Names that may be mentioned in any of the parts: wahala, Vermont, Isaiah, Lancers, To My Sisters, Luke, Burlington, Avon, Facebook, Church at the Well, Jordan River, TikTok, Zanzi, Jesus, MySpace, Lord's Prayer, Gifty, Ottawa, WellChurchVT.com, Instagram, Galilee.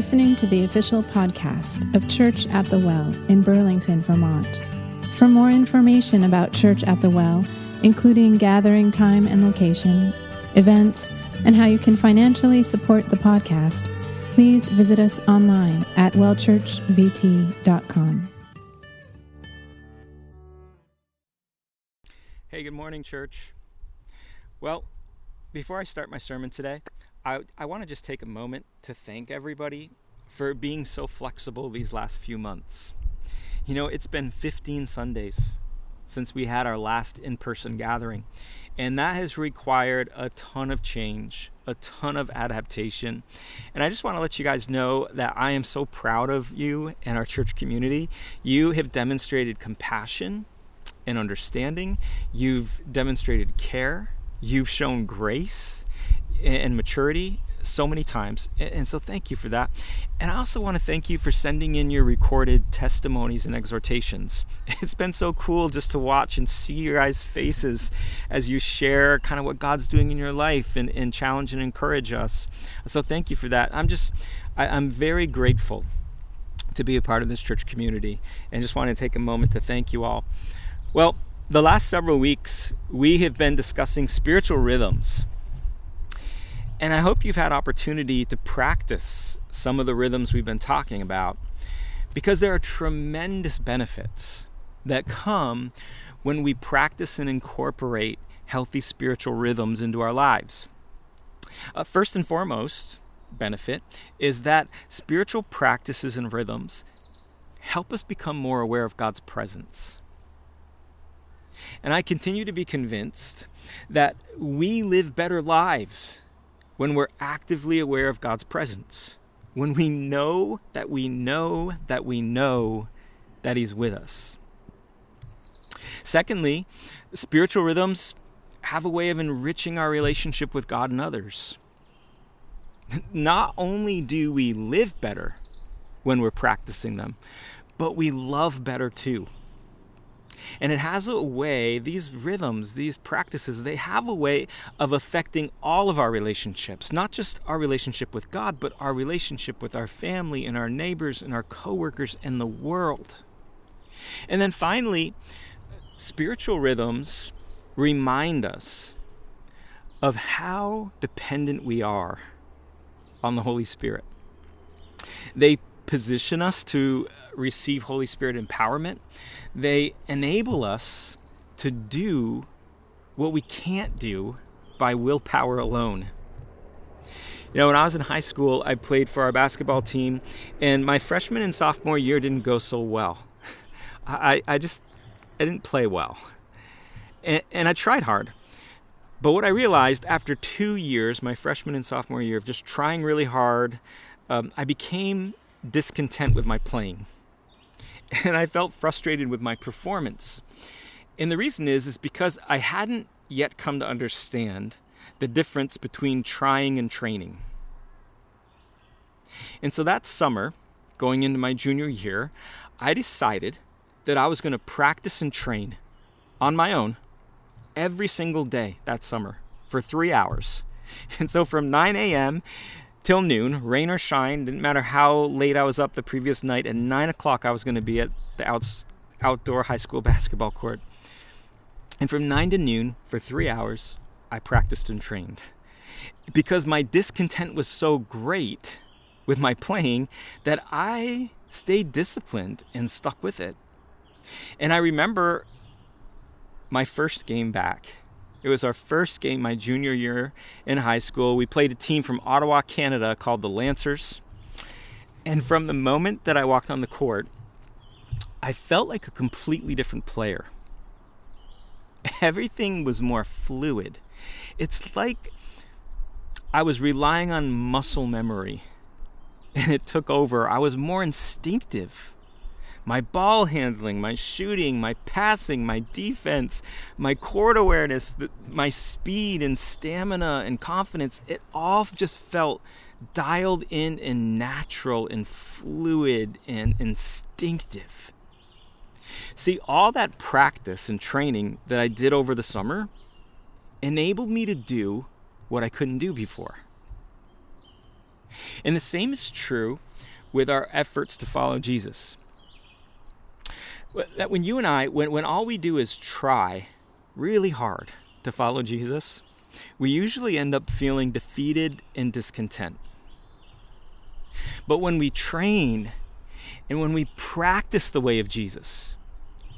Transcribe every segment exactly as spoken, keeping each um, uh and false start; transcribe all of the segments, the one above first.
listening to the official podcast of Church at the Well in Burlington, Vermont. For more information about Church at the Well, including gathering time and location, events, and how you can financially support the podcast, please visit us online at Well Church V T dot com. Hey, good morning, church. Well, before I start my sermon today, I, I want to just take a moment to thank everybody for being so flexible these last few months. You know, it's been fifteen Sundays since we had our last in-person gathering, and that has required a ton of change, a ton of adaptation. And I just want to let you guys know that I am so proud of you and our church community. You have demonstrated compassion and understanding. You've demonstrated care. You've shown grace and maturity so many times, and so thank you for that. And I also want to thank you for sending in your recorded testimonies and exhortations. It's been so cool just to watch and see your guys' faces as you share kind of what God's doing in your life and, and challenge and encourage us. So thank you for that. I'm just I, I'm very grateful to be a part of this church community, and just want to take a moment to thank you all. Well, the last several weeks we have been discussing spiritual rhythms. And I hope you've had opportunity to practice some of the rhythms we've been talking about, because there are tremendous benefits that come when we practice and incorporate healthy spiritual rhythms into our lives. Uh, first and foremost benefit is that spiritual practices and rhythms help us become more aware of God's presence. And I continue to be convinced that we live better lives when we're actively aware of God's presence, when we know that we know that we know that He's with us. Secondly, spiritual rhythms have a way of enriching our relationship with God and others. Not only do we live better when we're practicing them, but we love better too. And it has a way, these rhythms, these practices, they have a way of affecting all of our relationships, not just our relationship with God, but our relationship with our family and our neighbors and our coworkers and the world. And then finally, spiritual rhythms remind us of how dependent we are on the Holy Spirit. They position us to receive Holy Spirit empowerment. They enable us to do what we can't do by willpower alone. You know, when I was in high school, I played for our basketball team, and my freshman and sophomore year didn't go so well. I, I just, I didn't play well. And, and I tried hard. But what I realized after two years, my freshman and sophomore year, of just trying really hard, um, I became discontent with my playing. And I felt frustrated with my performance. And the reason is, is because I hadn't yet come to understand the difference between trying and training. And so that summer, going into my junior year, I decided that I was going to practice and train on my own every single day that summer for three hours. And so from nine a.m. till noon, rain or shine, didn't matter how late I was up the previous night, at nine o'clock I was going to be at the outs- outdoor high school basketball court. And from nine to noon, for three hours, I practiced and trained. Because my discontent was so great with my playing that I stayed disciplined and stuck with it. And I remember my first game back. It was our first game my junior year in high school. We played a team from Ottawa, Canada called the Lancers. And from the moment that I walked on the court, I felt like a completely different player. Everything was more fluid. It's like I was relying on muscle memory, and it took over. I was more instinctive. My ball handling, my shooting, my passing, my defense, my court awareness, the, my speed and stamina and confidence, it all just felt dialed in and natural and fluid and instinctive. See, all that practice and training that I did over the summer enabled me to do what I couldn't do before. And the same is true with our efforts to follow Jesus. That when you and I, when, when all we do is try really hard to follow Jesus, we usually end up feeling defeated and discontent. But when we train and when we practice the way of Jesus,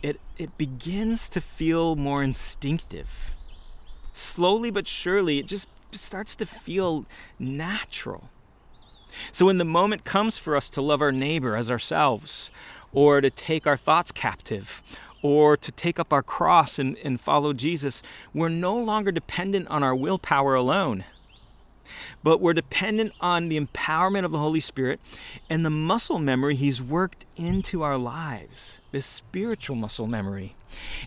it, it begins to feel more instinctive. Slowly but surely, it just starts to feel natural. So when the moment comes for us to love our neighbor as ourselves, or to take our thoughts captive, or to take up our cross and, and follow Jesus, we're no longer dependent on our willpower alone. But we're dependent on the empowerment of the Holy Spirit and the muscle memory he's worked into our lives, this spiritual muscle memory.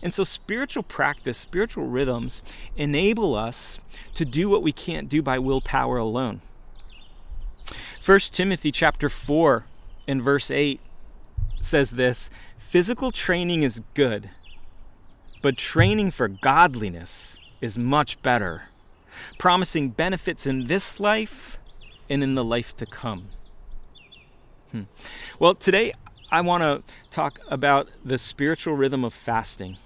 And so spiritual practice, spiritual rhythms enable us to do what we can't do by willpower alone. First Timothy chapter four and verse eight says this: physical training is good, but training for godliness is much better, promising benefits in this life and in the life to come. Hmm. Well, today I want to talk about the spiritual rhythm of fasting.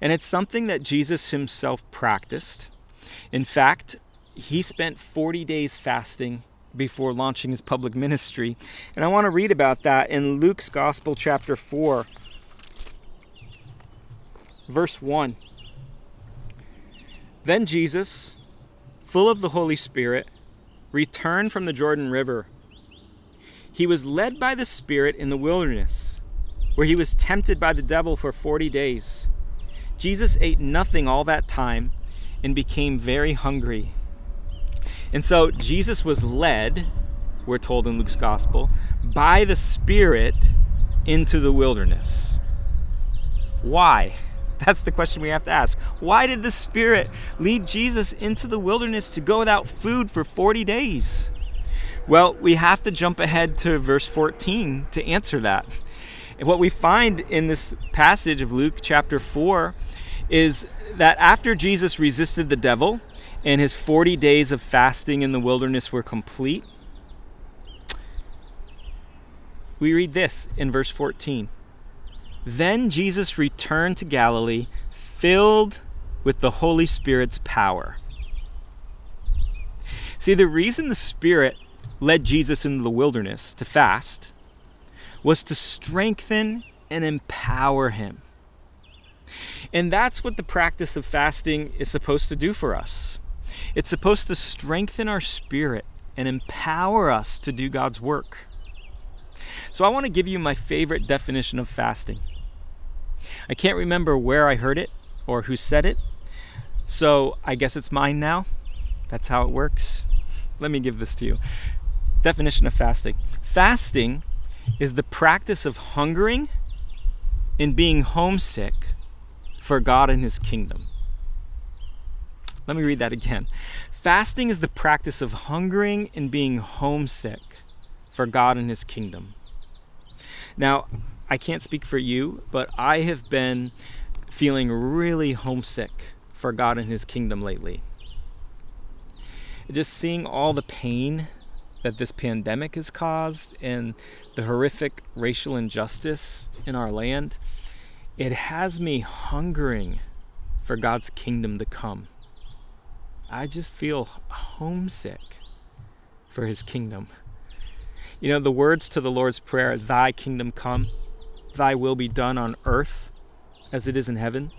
And it's something that Jesus himself practiced. In fact, he spent forty days fasting before launching his public ministry. And I want to read about that in Luke's Gospel, chapter four, verse one. Then Jesus, full of the Holy Spirit, returned from the Jordan River. He was led by the Spirit in the wilderness, where he was tempted by the devil for forty days. Jesus ate nothing all that time and became very hungry. And so Jesus was led, we're told in Luke's Gospel, by the Spirit into the wilderness. Why? That's the question we have to ask. Why did the Spirit lead Jesus into the wilderness to go without food for forty days? Well, we have to jump ahead to verse fourteen to answer that. And what we find in this passage of Luke chapter four is that after Jesus resisted the devil and his forty days of fasting in the wilderness were complete, we read this in verse fourteen. Then Jesus returned to Galilee, filled with the Holy Spirit's power. See, the reason the Spirit led Jesus into the wilderness to fast was to strengthen and empower him. And that's what the practice of fasting is supposed to do for us. It's supposed to strengthen our spirit and empower us to do God's work. So I want to give you my favorite definition of fasting. I can't remember where I heard it or who said it, so I guess it's mine now. That's how it works. Let me give this to you. Definition of fasting. Fasting is the practice of hungering and being homesick for God and his kingdom. Let me read that again. Fasting is the practice of hungering and being homesick for God and his kingdom. Now, I can't speak for you, but I have been feeling really homesick for God and his kingdom lately. Just seeing all the pain that this pandemic has caused and the horrific racial injustice in our land, it has me hungering for God's kingdom to come. I just feel homesick for his kingdom. You know, the words to the Lord's Prayer, thy kingdom come, thy will be done on earth as it is in heaven,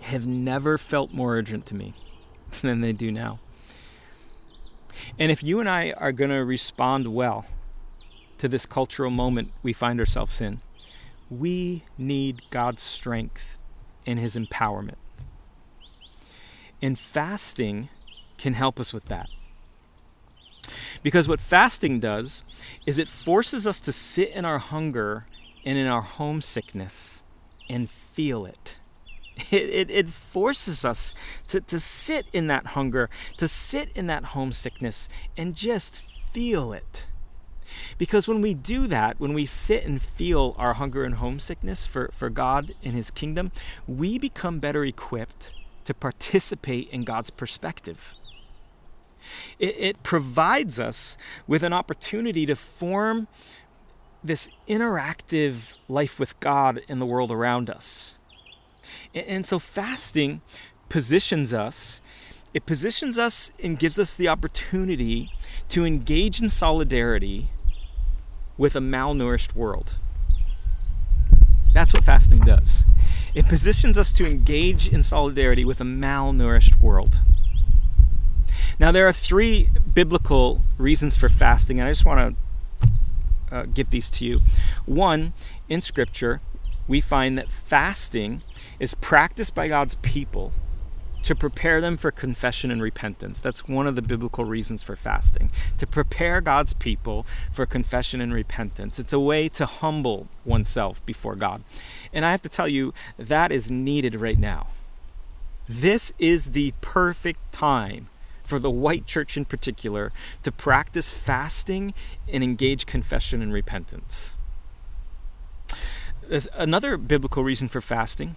have never felt more urgent to me than they do now. And if you and I are going to respond well to this cultural moment we find ourselves in, we need God's strength and his empowerment. And fasting can help us with that. Because what fasting does is it forces us to sit in our hunger and in our homesickness and feel it. It, it, it forces us to, to sit in that hunger, to sit in that homesickness and just feel it. Because when we do that, when we sit and feel our hunger and homesickness for, for God and his kingdom, we become better equipped to participate in God's perspective. It, it provides us with an opportunity to form this interactive life with God in the world around us. And, and so fasting positions us, it positions us and gives us the opportunity to engage in solidarity with a malnourished world. That's what fasting does. It positions us to engage in solidarity with a malnourished world. Now, there are three biblical reasons for fasting, and I just want to uh, give these to you. One, in Scripture, we find that fasting is practiced by God's people to prepare them for confession and repentance. That's one of the biblical reasons for fasting, to prepare God's people for confession and repentance. It's a way to humble oneself before God. And I have to tell you, that is needed right now. This is the perfect time for the white church in particular to practice fasting and engage confession and repentance. There's another biblical reason for fasting.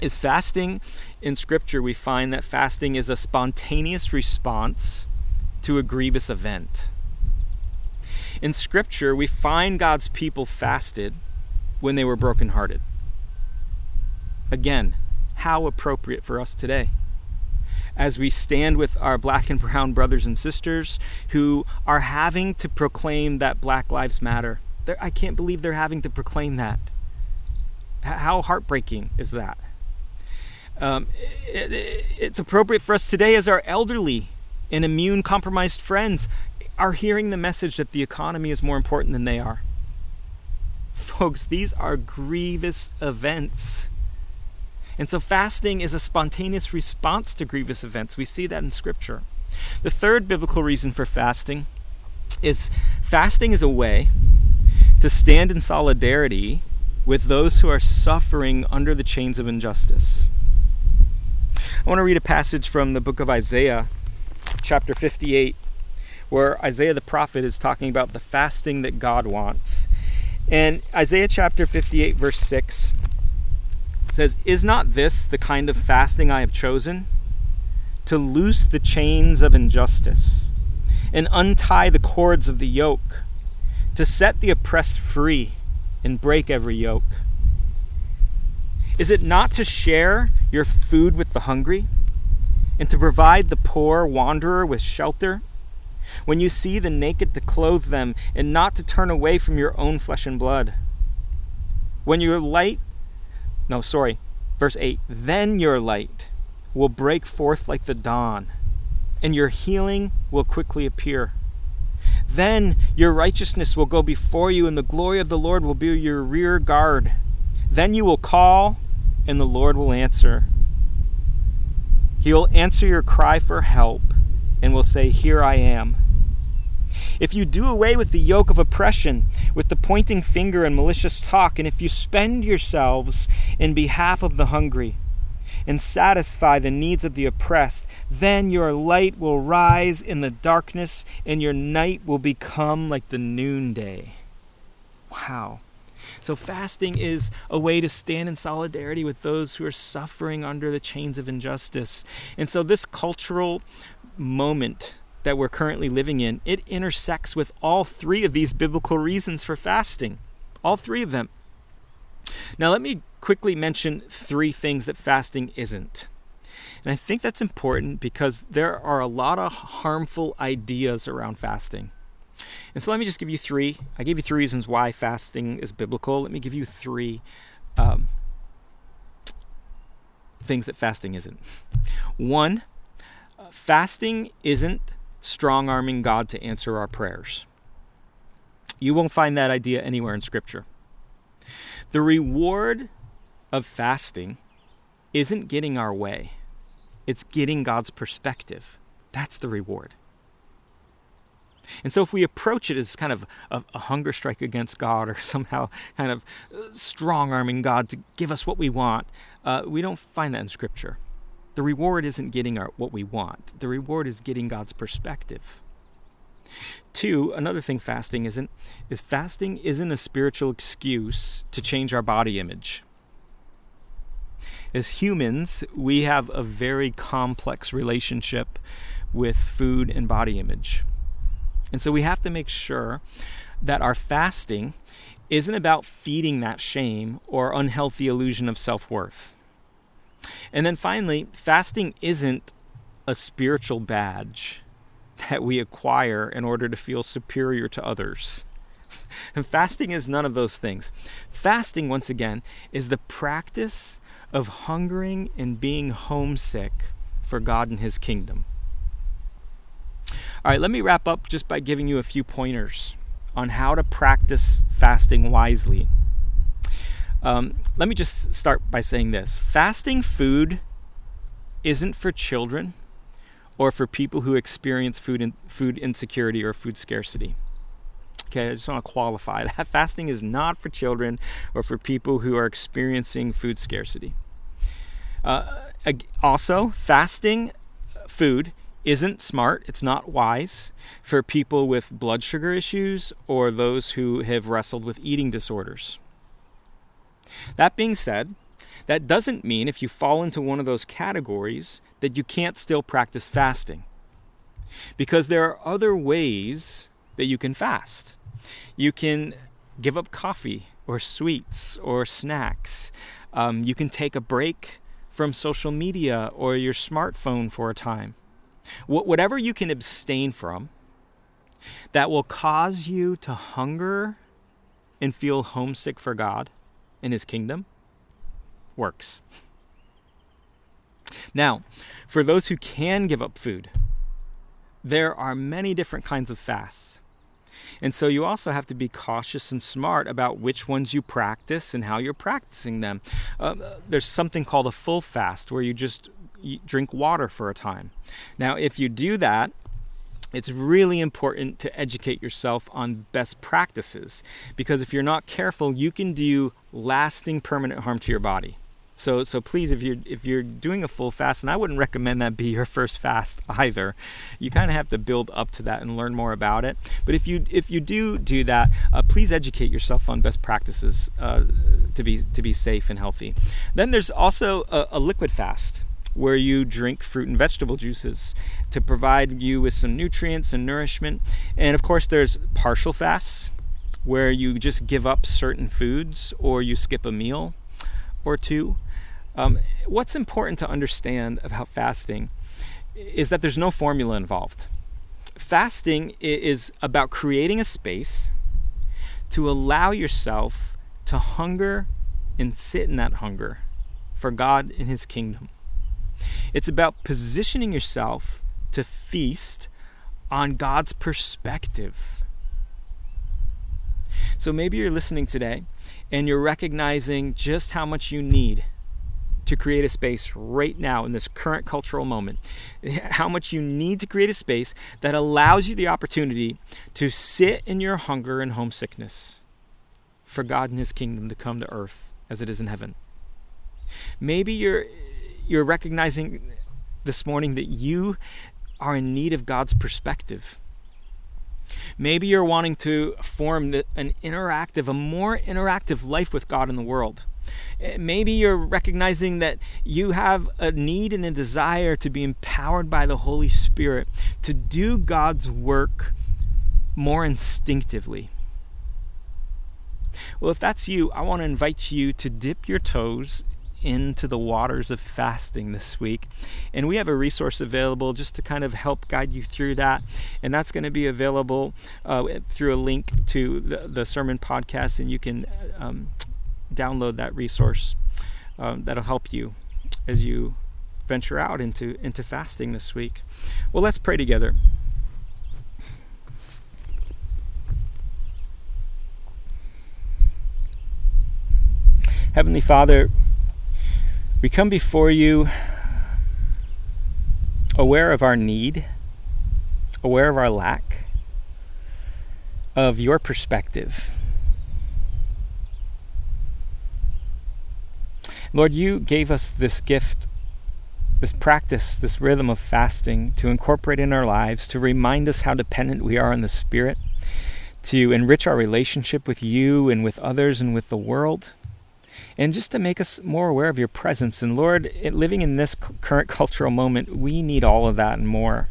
Is fasting in Scripture, we find that fasting is a spontaneous response to a grievous event. In Scripture, we find God's people fasted when they were brokenhearted. Again, how appropriate for us today, as we stand with our black and brown brothers and sisters who are having to proclaim that Black Lives Matter. They're, I can't believe they're having to proclaim that. How heartbreaking is that? Um, it, it, it's appropriate for us today as our elderly and immune compromised friends are hearing the message that the economy is more important than they are. Folks, these are grievous events. And so fasting is a spontaneous response to grievous events. We see that in Scripture. The third biblical reason for fasting is fasting is a way to stand in solidarity with those who are suffering under the chains of injustice. I want to read a passage from the book of Isaiah, chapter fifty-eight, where Isaiah the prophet is talking about the fasting that God wants. And Isaiah chapter fifty-eight, verse six says, "Is not this the kind of fasting I have chosen? To loose the chains of injustice and untie the cords of the yoke, to set the oppressed free and break every yoke. Is it not to share your food with the hungry, and to provide the poor wanderer with shelter? When you see the naked, to clothe them, and not to turn away from your own flesh and blood. When your light, no, sorry, verse eight, then your light will break forth like the dawn, and your healing will quickly appear. Then your righteousness will go before you, and the glory of the Lord will be your rear guard. Then you will call, and the Lord will answer. He will answer your cry for help and will say, 'Here I am.' If you do away with the yoke of oppression, with the pointing finger and malicious talk, and if you spend yourselves in behalf of the hungry and satisfy the needs of the oppressed, then your light will rise in the darkness and your night will become like the noonday." Wow. So fasting is a way to stand in solidarity with those who are suffering under the chains of injustice. And so this cultural moment that we're currently living in, it intersects with all three of these biblical reasons for fasting. All three of them. Now let me quickly mention three things that fasting isn't. And I think that's important because there are a lot of harmful ideas around fasting. And so let me just give you three. I gave you three reasons why fasting is biblical. Let me give you three um, things that fasting isn't. One, fasting isn't strong-arming God to answer our prayers. You won't find that idea anywhere in Scripture. The reward of fasting isn't getting our way. It's getting God's perspective. That's the reward. And so if we approach it as kind of a, a hunger strike against God, or somehow kind of strong-arming God to give us what we want, uh, we don't find that in Scripture. The reward isn't getting our, what we want. The reward is getting God's perspective. Two, another thing fasting isn't, is fasting isn't a spiritual excuse to change our body image. As humans, we have a very complex relationship with food and body image. And so we have to make sure that our fasting isn't about feeding that shame or unhealthy illusion of self-worth. And then finally, fasting isn't a spiritual badge that we acquire in order to feel superior to others. And fasting is none of those things. Fasting, once again, is the practice of hungering and being homesick for God and His kingdom. All right, let me wrap up just by giving you a few pointers on how to practice fasting wisely. Um, let me just start by saying this. Fasting food isn't for children or for people who experience food in, food insecurity or food scarcity. Okay, I just want to qualify that. Fasting is not for children or for people who are experiencing food scarcity. Uh, also, fasting food isn't smart, it's not wise for people with blood sugar issues or those who have wrestled with eating disorders. That being said, that doesn't mean if you fall into one of those categories that you can't still practice fasting, because there are other ways that you can fast. You can give up coffee or sweets or snacks. Um, you can take a break from social media or your smartphone for a time. Wh- whatever you can abstain from that will cause you to hunger and feel homesick for God and His kingdom works. Now, for those who can give up food, there are many different kinds of fasts. And so you also have to be cautious and smart about which ones you practice and how you're practicing them. Uh, there's something called a full fast where you just drink water for a time. Now, if you do that, it's really important to educate yourself on best practices, because if you're not careful, you can do lasting permanent harm to your body. So so please, if you're, if you're doing a full fast, and I wouldn't recommend that be your first fast either. You kind of have to build up to that and learn more about it. But if you if you do do that, uh, please educate yourself on best practices uh, to be to be safe and healthy. Then there's also a, a liquid fast where you drink fruit and vegetable juices to provide you with some nutrients and nourishment. And of course, there's partial fasts where you just give up certain foods or you skip a meal or two. Um, what's important to understand about fasting is that there's no formula involved. Fasting is about creating a space to allow yourself to hunger and sit in that hunger for God and His kingdom. It's about positioning yourself to feast on God's perspective. So maybe you're listening today and you're recognizing just how much you need to create a space right now in this current cultural moment, how much you need to create a space that allows you the opportunity to sit in your hunger and homesickness for God and His kingdom to come to earth as it is in heaven. Maybe you're you're recognizing this morning that you are in need of God's perspective. Maybe you're wanting to form an interactive, a more interactive life with God in the world. Maybe you're recognizing that you have a need and a desire to be empowered by the Holy Spirit to do God's work more instinctively. Well, if that's you, I want to invite you to dip your toes into the waters of fasting this week. And we have a resource available just to kind of help guide you through that. And that's going to be available uh, through a link to the, the sermon podcast, and you can um, download that resource um, that'll help you as you venture out into into fasting this week. Well, let's pray together. Heavenly Father, we come before you aware of our need, aware of our lack, of your perspective. Lord, you gave us this gift, this practice, this rhythm of fasting to incorporate in our lives, to remind us how dependent we are on the Spirit, to enrich our relationship with you and with others and with the world, and just to make us more aware of your presence. And Lord, living in this current cultural moment, we need all of that and more.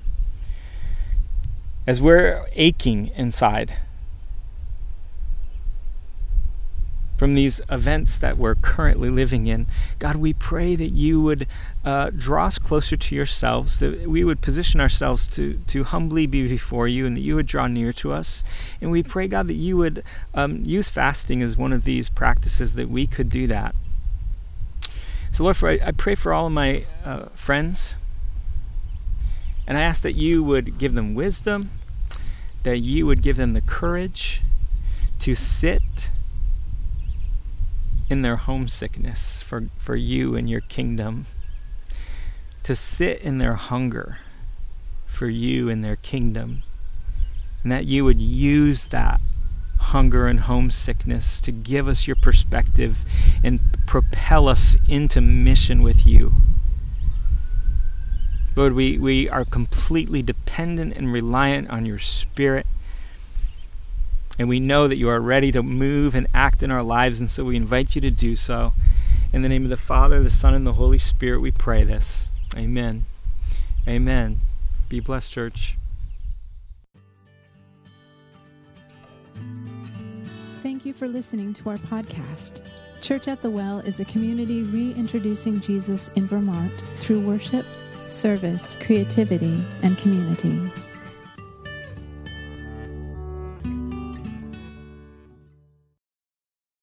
as we're aching inside from these events that we're currently living in, God, we pray that you would uh, draw us closer to yourselves, that we would position ourselves to, to humbly be before you, and that you would draw near to us. And we pray, God, that you would um, use fasting as one of these practices, that we could do that. So, Lord, for, I, I pray for all of my uh, friends, and I ask that you would give them wisdom, that you would give them the courage to sit in their homesickness for, for you and your kingdom, to sit in their hunger for you and their kingdom, and that you would use that hunger and homesickness to give us your perspective and propel us into mission with you. Lord, we, we are completely dependent and reliant on your Spirit, and we know that you are ready to move and act in our lives, and so we invite you to do so. In the name of the Father, the Son, and the Holy Spirit, we pray this. Amen. Amen. Be blessed, church. Thank you for listening to our podcast. Church at the Well is a community reintroducing Jesus in Vermont through worship, service, creativity, and community.